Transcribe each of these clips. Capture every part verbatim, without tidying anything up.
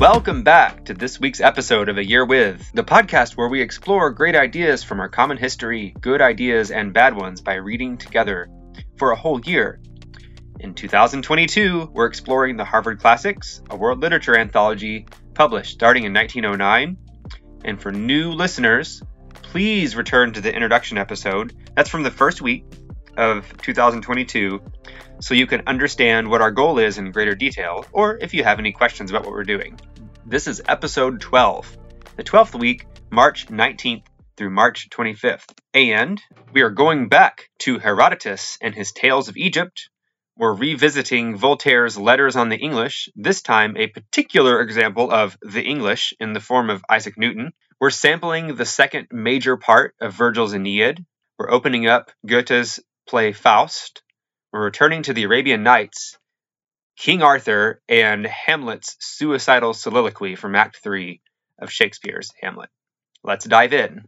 Welcome back to this week's episode of A Year With, the podcast where we explore great ideas from our common history, good ideas and bad ones by reading together for a whole year. In two thousand twenty-two, we're exploring the Harvard Classics, a world literature anthology published starting in nineteen oh nine. And for new listeners, please return to the introduction episode. That's from the first week of two thousand twenty-two, so you can understand what our goal is in greater detail, or if you have any questions about what we're doing. This is episode twelve, the twelfth week, March nineteenth through March twenty-fifth. And we are going back to Herodotus and his Tales of Egypt. We're revisiting Voltaire's Letters on the English, this time a particular example of the English in the form of Isaac Newton. We're sampling the second major part of Virgil's Aeneid. We're opening up Goethe's play Faust. We're returning to the Arabian Nights, King Arthur, and Hamlet's suicidal soliloquy from Act three of Shakespeare's Hamlet. Let's dive in.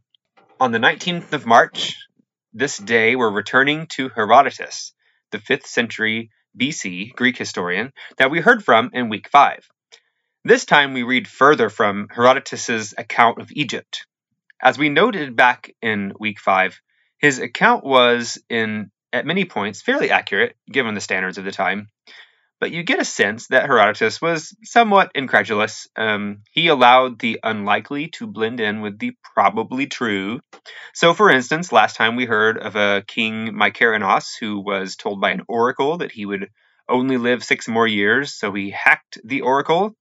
On the nineteenth of March, this day, we're returning to Herodotus, the fifth century B C Greek historian that we heard from in week five. This time we read further from Herodotus's account of Egypt. As we noted back in week five, his account was, in at many points, fairly accurate, given the standards of the time. But you get a sense that Herodotus was somewhat incredulous. Um, he allowed the unlikely to blend in with the probably true. So, for instance, last time we heard of a king Mykerinos who was told by an oracle that he would only live six more years, so he hacked the oracle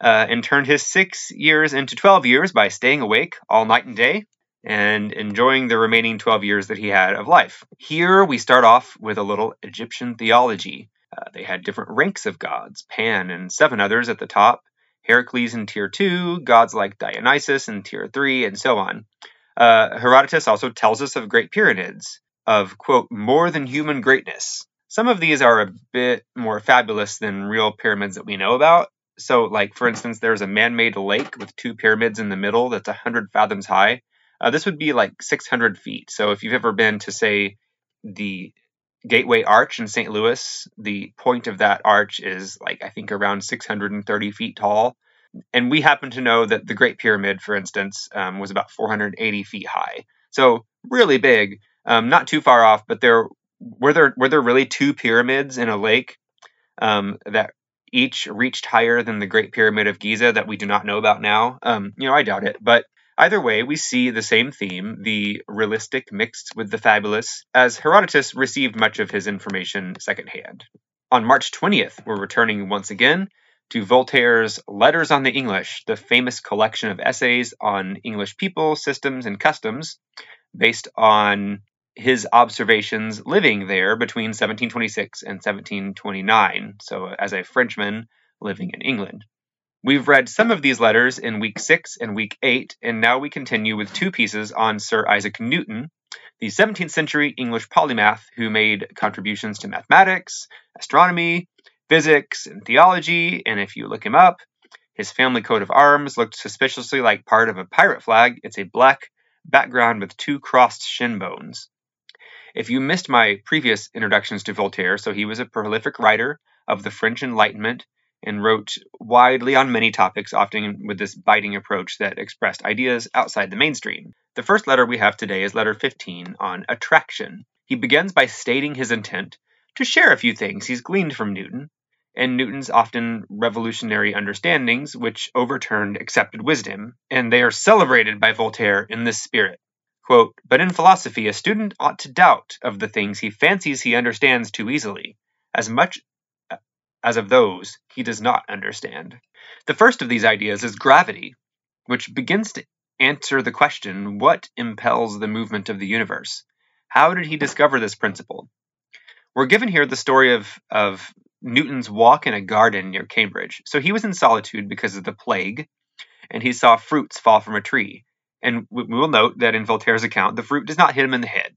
uh, and turned his six years into twelve years by staying awake all night and day and enjoying the remaining twelve years that he had of life. Here we start off with a little Egyptian theology. Uh, they had different ranks of gods, Pan and seven others at the top, Heracles in tier two, gods like Dionysus in tier three, and so on. Uh, Herodotus also tells us of great pyramids, of, quote, more than human greatness. Some of these are a bit more fabulous than real pyramids that we know about. So, like, for instance, there's a man-made lake with two pyramids in the middle that's one hundred fathoms high. Uh, this would be like six hundred feet. So if you've ever been to, say, the Gateway Arch in Saint Louis, the point of that arch is like, I think, around six hundred thirty feet tall. And we happen to know that the Great Pyramid, for instance, um, was about four hundred eighty feet high. So really big, um, not too far off, but there were there were there really two pyramids in a lake um, that each reached higher than the Great Pyramid of Giza that we do not know about now? Um, you know, I doubt it, but either way, we see the same theme, the realistic mixed with the fabulous, as Herodotus received much of his information secondhand. On March twentieth, we're returning once again to Voltaire's Letters on the English, the famous collection of essays on English people, systems, and customs, based on his observations living there between seventeen twenty-six and seventeen twenty-nine, so as a Frenchman living in England. We've read some of these letters in week six and week eight, and now we continue with two pieces on Sir Isaac Newton, the seventeenth century English polymath who made contributions to mathematics, astronomy, physics, and theology, and if you look him up, his family coat of arms looked suspiciously like part of a pirate flag. It's a black background with two crossed shin bones. If you missed my previous introductions to Voltaire, so he was a prolific writer of the French Enlightenment, and wrote widely on many topics, often with this biting approach that expressed ideas outside the mainstream. The first letter we have today is letter fifteen on attraction. He begins by stating his intent to share a few things he's gleaned from Newton, and Newton's often revolutionary understandings, which overturned accepted wisdom, and they are celebrated by Voltaire in this spirit. Quote, but in philosophy, a student ought to doubt of the things he fancies he understands too easily, as much as of those he does not understand. The first of these ideas is gravity, which begins to answer the question, what impels the movement of the universe? How did he discover this principle? We're given here the story of, of Newton's walk in a garden near Cambridge. So he was in solitude because of the plague, and he saw fruits fall from a tree. And we will note that in Voltaire's account, the fruit does not hit him in the head.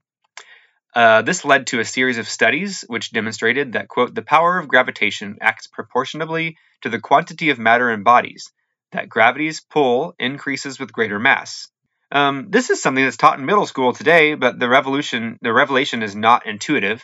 Uh, this led to a series of studies which demonstrated that, quote, the power of gravitation acts proportionably to the quantity of matter in bodies, that gravity's pull increases with greater mass. Um, this is something that's taught in middle school today, but the revolution, the revelation is not intuitive,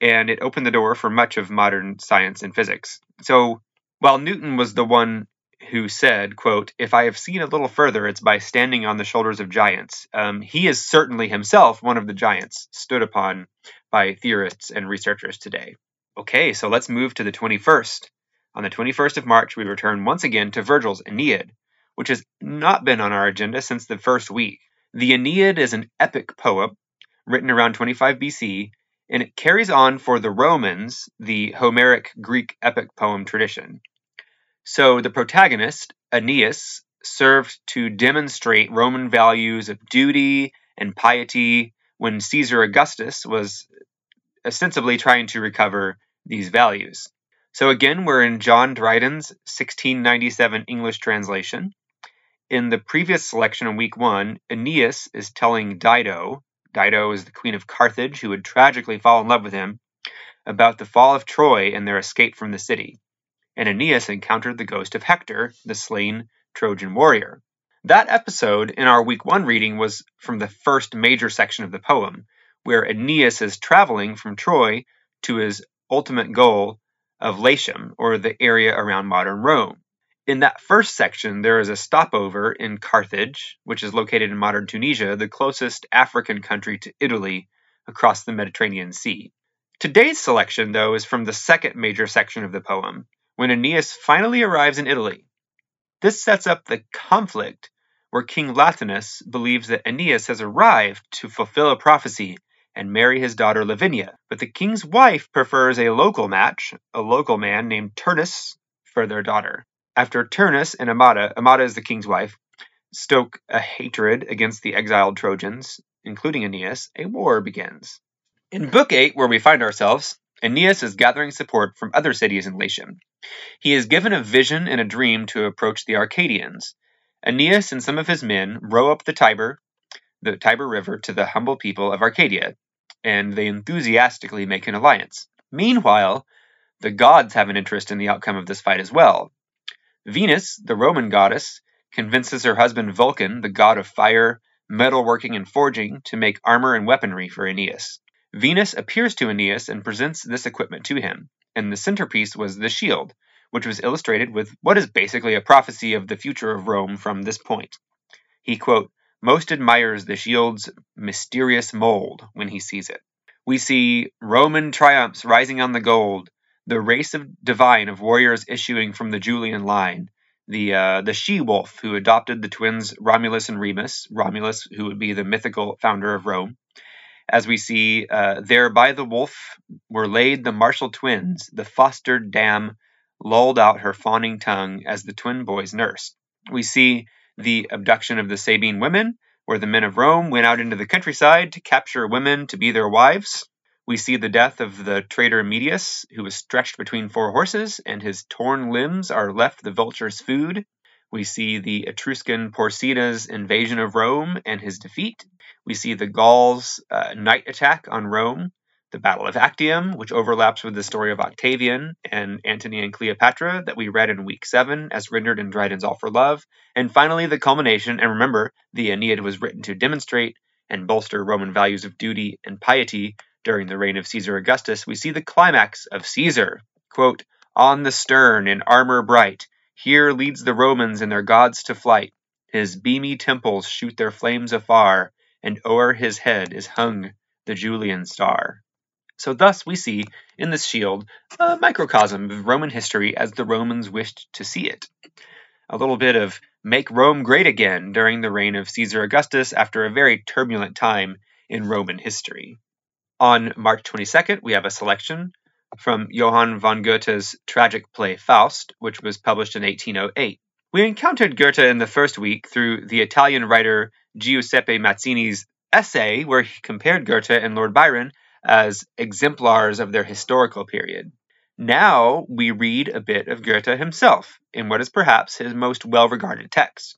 and it opened the door for much of modern science and physics. So while Newton was the one who said, quote, "If I have seen a little further, it's by standing on the shoulders of giants," um, he is certainly himself one of the giants stood upon by theorists and researchers today. Okay, so let's move to the twenty-first. On the twenty-first of March, we return once again to Virgil's Aeneid, which has not been on our agenda since the first week. The Aeneid is an epic poem written around twenty-five B C, and it carries on for the Romans the Homeric Greek epic poem tradition. So the protagonist, Aeneas, served to demonstrate Roman values of duty and piety when Caesar Augustus was ostensibly trying to recover these values. So again, we're in John Dryden's sixteen ninety-seven English translation. In the previous selection in week one, Aeneas is telling Dido, Dido is the queen of Carthage who would tragically fall in love with him, about the fall of Troy and their escape from the city. And Aeneas encountered the ghost of Hector, the slain Trojan warrior. That episode in our week one reading was from the first major section of the poem, where Aeneas is traveling from Troy to his ultimate goal of Latium, or the area around modern Rome. In that first section, there is a stopover in Carthage, which is located in modern Tunisia, the closest African country to Italy across the Mediterranean Sea. Today's selection, though, is from the second major section of the poem, when Aeneas finally arrives in Italy. This sets up the conflict where King Latinus believes that Aeneas has arrived to fulfill a prophecy and marry his daughter Lavinia, but the king's wife prefers a local match, a local man named Turnus, for their daughter. After Turnus and Amata, Amata is the king's wife, stoke a hatred against the exiled Trojans, including Aeneas, a war begins. In Book eight, where we find ourselves, Aeneas is gathering support from other cities in Latium. He is given a vision and a dream to approach the Arcadians. Aeneas and some of his men row up the Tiber, the Tiber River, to the humble people of Arcadia, and they enthusiastically make an alliance. Meanwhile, the gods have an interest in the outcome of this fight as well. Venus, the Roman goddess, convinces her husband Vulcan, the god of fire, metalworking, and forging, to make armor and weaponry for Aeneas. Venus appears to Aeneas and presents this equipment to him, and the centerpiece was the shield, which was illustrated with what is basically a prophecy of the future of Rome from this point. He, quote, "most admires the shield's mysterious mold when he sees it." We see Roman triumphs rising on the gold, the race of divine of warriors issuing from the Julian line, the uh, the she-wolf who adopted the twins Romulus and Remus, Romulus who would be the mythical founder of Rome. As we see, uh, there by the wolf were laid the martial twins, the fostered dam lulled out her fawning tongue as the twin boys nursed. We see the abduction of the Sabine women, where the men of Rome went out into the countryside to capture women to be their wives. We see the death of the traitor Medius, who was stretched between four horses, and his torn limbs are left the vulture's food. We see the Etruscan Porcina's invasion of Rome and his defeat. We see the Gauls' uh, night attack on Rome, the Battle of Actium, which overlaps with the story of Octavian and Antony and Cleopatra that we read in week seven as rendered in Dryden's All for Love. And finally, the culmination, and remember, the Aeneid was written to demonstrate and bolster Roman values of duty and piety during the reign of Caesar Augustus. We see the climax of Caesar, quote, "on the stern in armor bright, here leads the Romans and their gods to flight. His beamy temples shoot their flames afar, and o'er his head is hung the Julian star." So thus we see in this shield a microcosm of Roman history as the Romans wished to see it. A little bit of make Rome great again during the reign of Caesar Augustus after a very turbulent time in Roman history. On March twenty-second, we have a selection from Johann von Goethe's tragic play Faust, which was published in eighteen oh eight. We encountered Goethe in the first week through the Italian writer Giuseppe Mazzini's essay, where he compared Goethe and Lord Byron as exemplars of their historical period. Now we read a bit of Goethe himself in what is perhaps his most well-regarded text.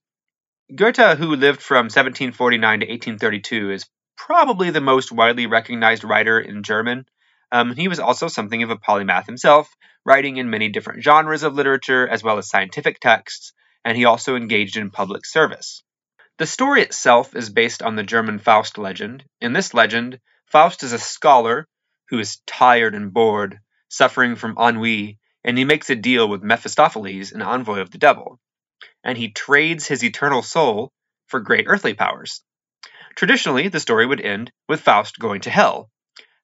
Goethe, who lived from seventeen forty-nine to eighteen thirty-two, is probably the most widely recognized writer in German. Um, he was also something of a polymath himself, writing in many different genres of literature as well as scientific texts, and he also engaged in public service. The story itself is based on the German Faust legend. In this legend, Faust is a scholar who is tired and bored, suffering from ennui, and he makes a deal with Mephistopheles, an envoy of the devil, and he trades his eternal soul for great earthly powers. Traditionally, the story would end with Faust going to hell.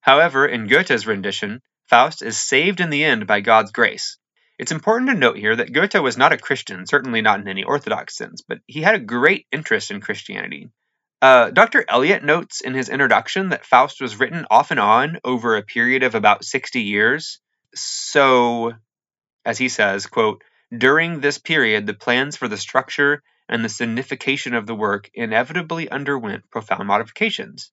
However, in Goethe's rendition, Faust is saved in the end by God's grace. It's important to note here that Goethe was not a Christian, certainly not in any Orthodox sense, but he had a great interest in Christianity. Uh, Doctor Eliot notes in his introduction that Faust was written off and on over a period of about sixty years. So, as he says, quote, "During this period, the plans for the structure and the signification of the work inevitably underwent profound modifications,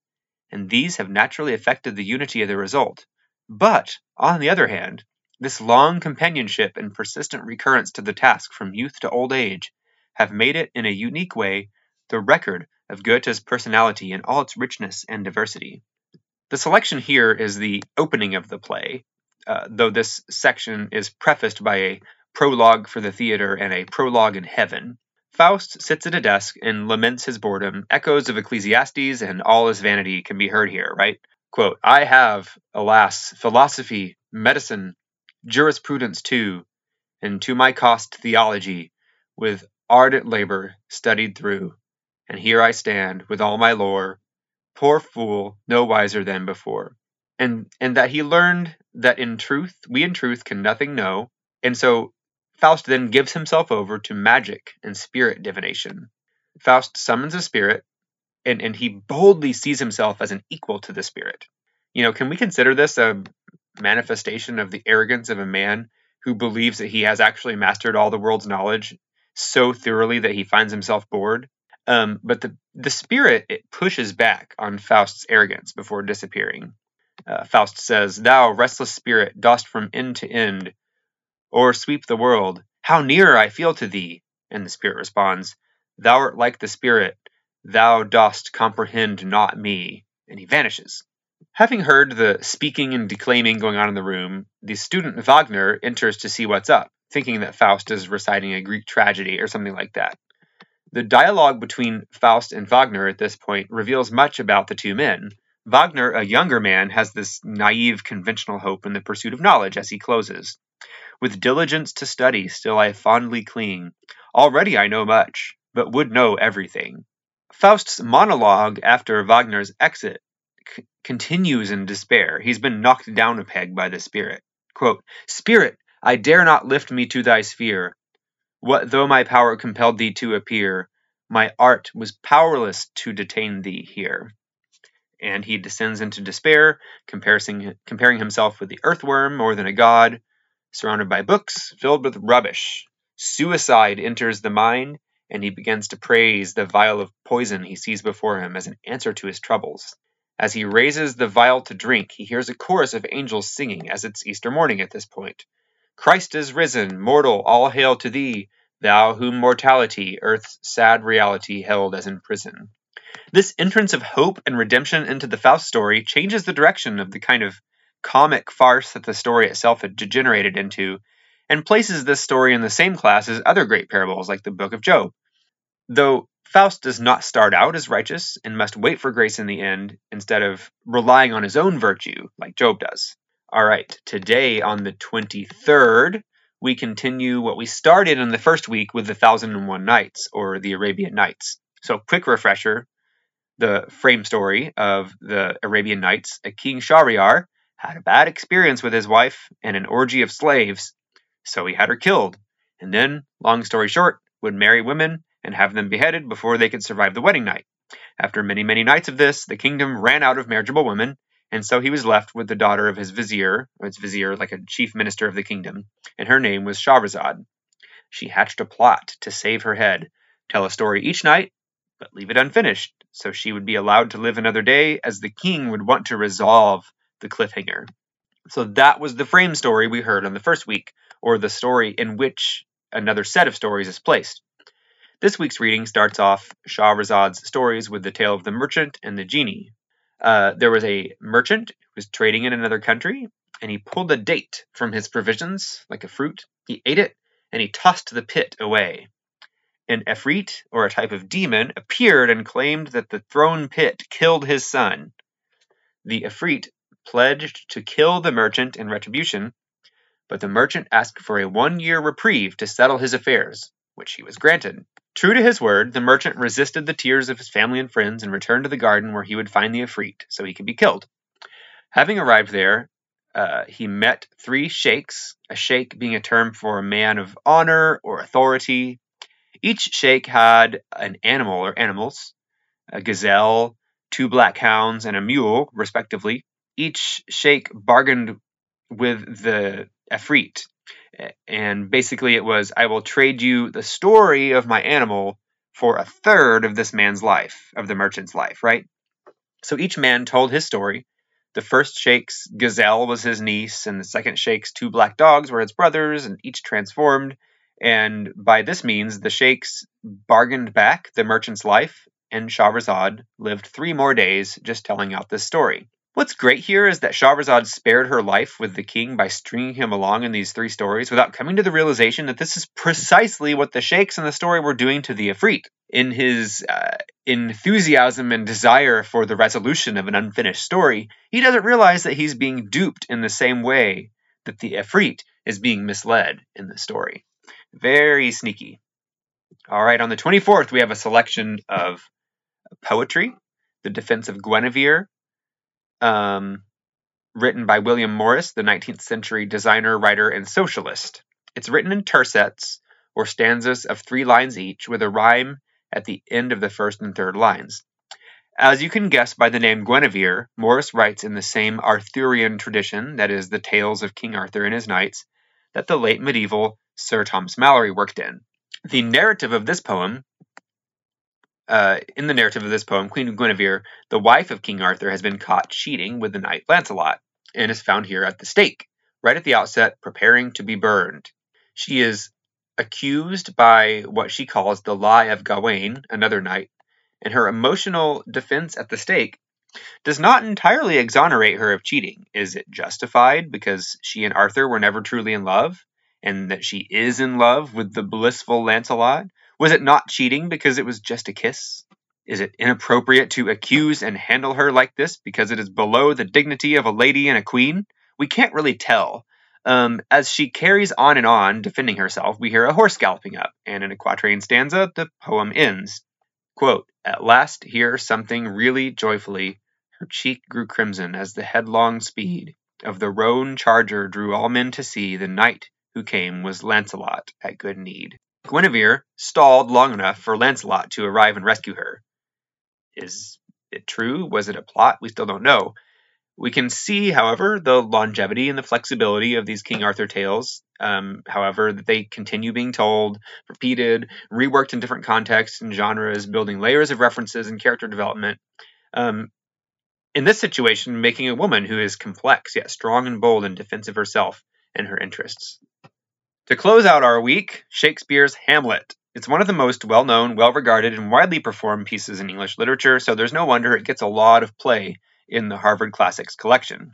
and these have naturally affected the unity of the result. But, on the other hand, this long companionship and persistent recurrence to the task from youth to old age have made it, in a unique way, the record of Goethe's personality in all its richness and diversity." The selection here is the opening of the play, uh, though this section is prefaced by a prologue for the theater and a prologue in heaven. Faust sits at a desk and laments his boredom. Echoes of Ecclesiastes and all his vanity can be heard here, right? Quote, "I have, alas, philosophy, medicine, jurisprudence too, and to my cost theology, with ardent labor studied through. And here I stand with all my lore, poor fool, no wiser than before." And and that he learned that in truth, we in truth can nothing know. And so Faust then gives himself over to magic and spirit divination. Faust summons a spirit, and, and he boldly sees himself as an equal to the spirit. You know, can we consider this a manifestation of the arrogance of a man who believes that he has actually mastered all the world's knowledge so thoroughly that he finds himself bored? Um, but the, the spirit, it pushes back on Faust's arrogance before disappearing. Uh, Faust says, "Thou, restless spirit, dost from end to end o'ersweep the world. How near I feel to thee!" And the spirit responds, "Thou art like the spirit. Thou dost comprehend not me." And he vanishes. Having heard the speaking and declaiming going on in the room, the student Wagner enters to see what's up, thinking that Faust is reciting a Greek tragedy or something like that. The dialogue between Faust and Wagner at this point reveals much about the two men. Wagner, a younger man, has this naive, conventional hope in the pursuit of knowledge as he closes. "With diligence to study, still I fondly cling. Already I know much, but would know everything." Faust's monologue after Wagner's exit c- continues in despair. He's been knocked down a peg by the spirit. Quote, "Spirit, I dare not lift me to thy sphere. What though my power compelled thee to appear? My art was powerless to detain thee here." And he descends into despair, comparing, comparing himself with the earthworm more than a god, surrounded by books filled with rubbish. Suicide enters the mind, and he begins to praise the vial of poison he sees before him as an answer to his troubles. As he raises the vial to drink, he hears a chorus of angels singing, as it's Easter morning at this point. "Christ is risen, mortal, all hail to thee, thou whom mortality, earth's sad reality, held as in prison." This entrance of hope and redemption into the Faust story changes the direction of the kind of comic farce that the story itself had degenerated into, and places this story in the same class as other great parables like the Book of Job. Though Faust does not start out as righteous and must wait for grace in the end, instead of relying on his own virtue like Job does. All right, today on the twenty-third, we continue what we started in the first week with the Thousand and One Nights, or the Arabian Nights. So quick refresher, the frame story of the Arabian Nights, a King Shahryar had a bad experience with his wife and an orgy of slaves, so he had her killed, and then, long story short, would marry women and have them beheaded before they could survive the wedding night. After many, many nights of this, the kingdom ran out of marriageable women, and so he was left with the daughter of his vizier, or his vizier like a chief minister of the kingdom, and her name was Shahrazad. She hatched a plot to save her head, tell a story each night, but leave it unfinished, so she would be allowed to live another day, as the king would want to resolve the cliffhanger. So that was the frame story we heard on the first week, or the story in which another set of stories is placed. This week's reading starts off Shahrazad's stories with the tale of the merchant and the genie. Uh, there was a merchant who was trading in another country, and he pulled a date from his provisions, like a fruit. He ate it, and he tossed the pit away. an Efreet, or a type of demon, appeared and claimed that the throne pit killed his son. The Efreet pledged to kill the merchant in retribution, but the merchant asked for a one-year reprieve to settle his affairs, which he was granted. True to his word, the merchant resisted the tears of his family and friends and returned to the garden where he would find the Efreet, so he could be killed. Having arrived there, uh, he met three sheikhs, a sheikh being a term for a man of honor or authority. Each sheikh had an animal or animals, a gazelle, two black hounds, and a mule, respectively. Each sheikh bargained with the Efreet, and basically it was, I will trade you the story of my animal for a third of this man's life, of the merchant's life, right? So each man told his story. The first sheikh's gazelle was his niece, and the second sheikh's two black dogs were his brothers, and each transformed. And by this means, the sheikhs bargained back the merchant's life, and Shahrazad lived three more days just telling out this story. What's great here is that Shahrazad spared her life with the king by stringing him along in these three stories without coming to the realization that this is precisely what the sheikhs in the story were doing to the Efreet. In his uh, enthusiasm and desire for the resolution of an unfinished story, he doesn't realize that he's being duped in the same way that the Efreet is being misled in the story. Very sneaky. All right, on the twenty-fourth, we have a selection of poetry, The Defense of Guinevere, Um, written by William Morris, the nineteenth century designer, writer, and socialist. It's written in tercets, or stanzas of three lines each, with a rhyme at the end of the first and third lines. As you can guess by the name Guinevere, Morris writes in the same Arthurian tradition, that is, the tales of King Arthur and his knights, that the late medieval Sir Thomas Malory worked in. The narrative of this poem Uh, in the narrative of this poem, Queen Guinevere, the wife of King Arthur, has been caught cheating with the knight Lancelot and is found here at the stake, right at the outset, preparing to be burned. She is accused by what she calls the lie of Gawain, another knight, and her emotional defense at the stake does not entirely exonerate her of cheating. Is it justified because she and Arthur were never truly in love, and that she is in love with the blissful Lancelot? Was it not cheating because it was just a kiss? Is it inappropriate to accuse and handle her like this because it is below the dignity of a lady and a queen? We can't really tell. Um, as she carries on and on, defending herself, we hear a horse galloping up, and in a quatrain stanza, the poem ends. Quote, "At last here something really joyfully, her cheek grew crimson as the headlong speed of the roan charger drew all men to see the knight who came was Lancelot at good need." Guinevere stalled long enough for Lancelot to arrive and rescue her. Is it true? Was it a plot? We still don't know. We can see, however, the longevity and the flexibility of these King Arthur tales, um, however, that they continue being told, repeated, reworked in different contexts and genres, building layers of references and character development. Um, in this situation, making a woman who is complex, yet strong and bold and defensive herself and her interests. To close out our week, Shakespeare's Hamlet. It's one of the most well-known, well-regarded, and widely performed pieces in English literature, so there's no wonder it gets a lot of play in the Harvard Classics collection.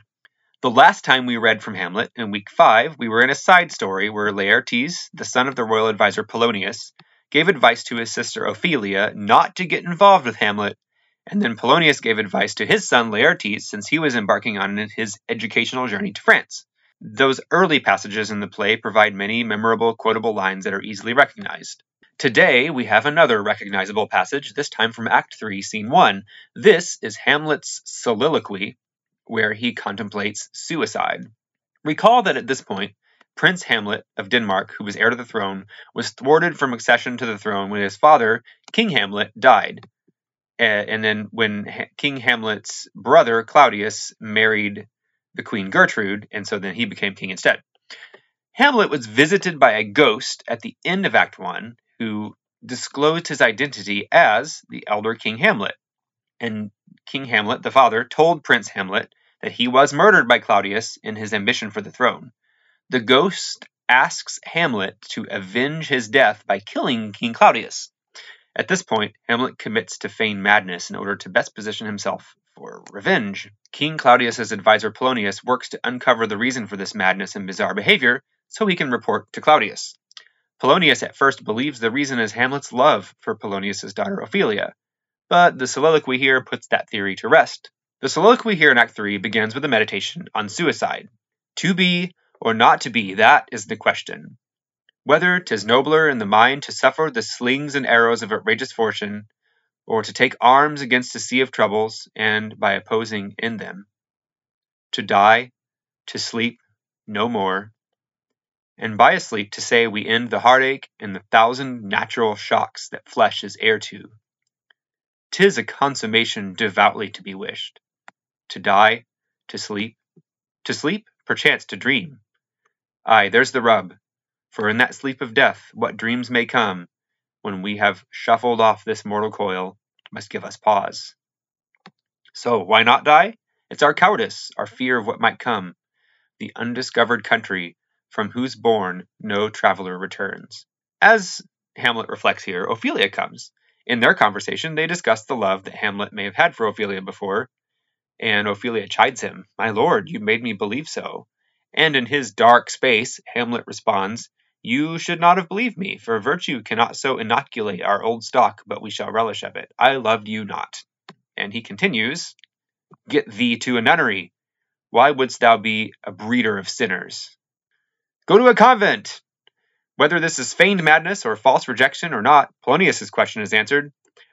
The last time we read from Hamlet, in week five, we were in a side story where Laertes, the son of the royal advisor Polonius, gave advice to his sister Ophelia not to get involved with Hamlet, and then Polonius gave advice to his son Laertes since he was embarking on his educational journey to France. Those early passages in the play provide many memorable, quotable lines that are easily recognized. Today, we have another recognizable passage, this time from Act three, Scene one. This is Hamlet's soliloquy, where he contemplates suicide. Recall that at this point, Prince Hamlet of Denmark, who was heir to the throne, was thwarted from accession to the throne when his father, King Hamlet, died. And then when King Hamlet's brother, Claudius, married the Queen Gertrude, and so then he became king instead. Hamlet was visited by a ghost at the end of Act one who disclosed his identity as the elder King Hamlet. And King Hamlet, the father, told Prince Hamlet that he was murdered by Claudius in his ambition for the throne. The ghost asks Hamlet to avenge his death by killing King Claudius. At this point, Hamlet commits to feign madness in order to best position himself for revenge. King Claudius's advisor Polonius works to uncover the reason for this madness and bizarre behavior so he can report to Claudius. Polonius at first believes the reason is Hamlet's love for Polonius's daughter Ophelia, but the soliloquy here puts that theory to rest. The soliloquy here in Act three begins with a meditation on suicide. To be or not to be, that is the question. Whether 'tis nobler in the mind to suffer the slings and arrows of outrageous fortune, or to take arms against a sea of troubles, and, by opposing in them, to die, to sleep no more, and by a sleep to say we end the heartache and the thousand natural shocks that flesh is heir to. 'Tis a consummation devoutly to be wished. To die, to sleep, to sleep, perchance to dream. Aye, there's the rub, for in that sleep of death what dreams may come, when we have shuffled off this mortal coil, must give us pause. So why not die? It's our cowardice, our fear of what might come, the undiscovered country from whose bourne no traveller returns. As Hamlet reflects here, Ophelia comes. In their conversation, they discuss the love that Hamlet may have had for Ophelia before, and Ophelia chides him, "My lord, you made me believe so." And in his dark space, Hamlet responds, "You should not have believed me, for virtue cannot so inoculate our old stock, but we shall relish of it. I loved you not." And he continues, "Get thee to a nunnery. Why wouldst thou be a breeder of sinners? Go to a convent." Whether this is feigned madness or false rejection or not, Polonius's question is answered.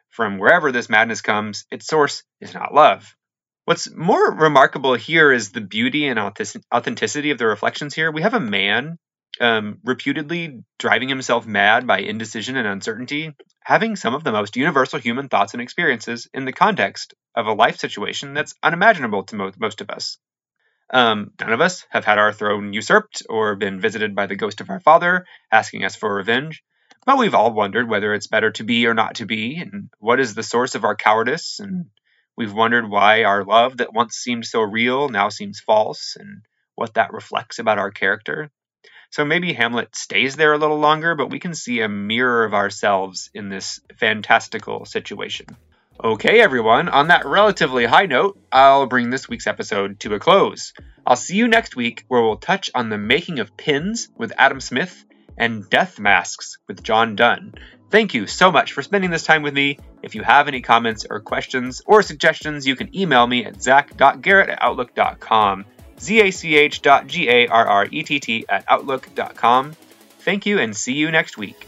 From wherever this madness comes, its source is not love. What's more remarkable here is the beauty and authenticity of the reflections here. We have a man um, reputedly driving himself mad by indecision and uncertainty, having some of the most universal human thoughts and experiences in the context of a life situation that's unimaginable to mo most of us. Um, none of us have had our throne usurped or been visited by the ghost of our father, asking us for revenge, but we've all wondered whether it's better to be or not to be, and what is the source of our cowardice, and we've wondered why our love that once seemed so real now seems false, and what that reflects about our character. So maybe Hamlet stays there a little longer, but we can see a mirror of ourselves in this fantastical situation. Okay, everyone, on that relatively high note, I'll bring this week's episode to a close. I'll see you next week, where we'll touch on the making of pins with Adam Smith and death masks with John Donne. Thank you so much for spending this time with me. If you have any comments or questions or suggestions, you can email me at zach dot garrett at outlook dot com, z a c h dot g a r r e t t at outlook dot com. Thank you and see you next week.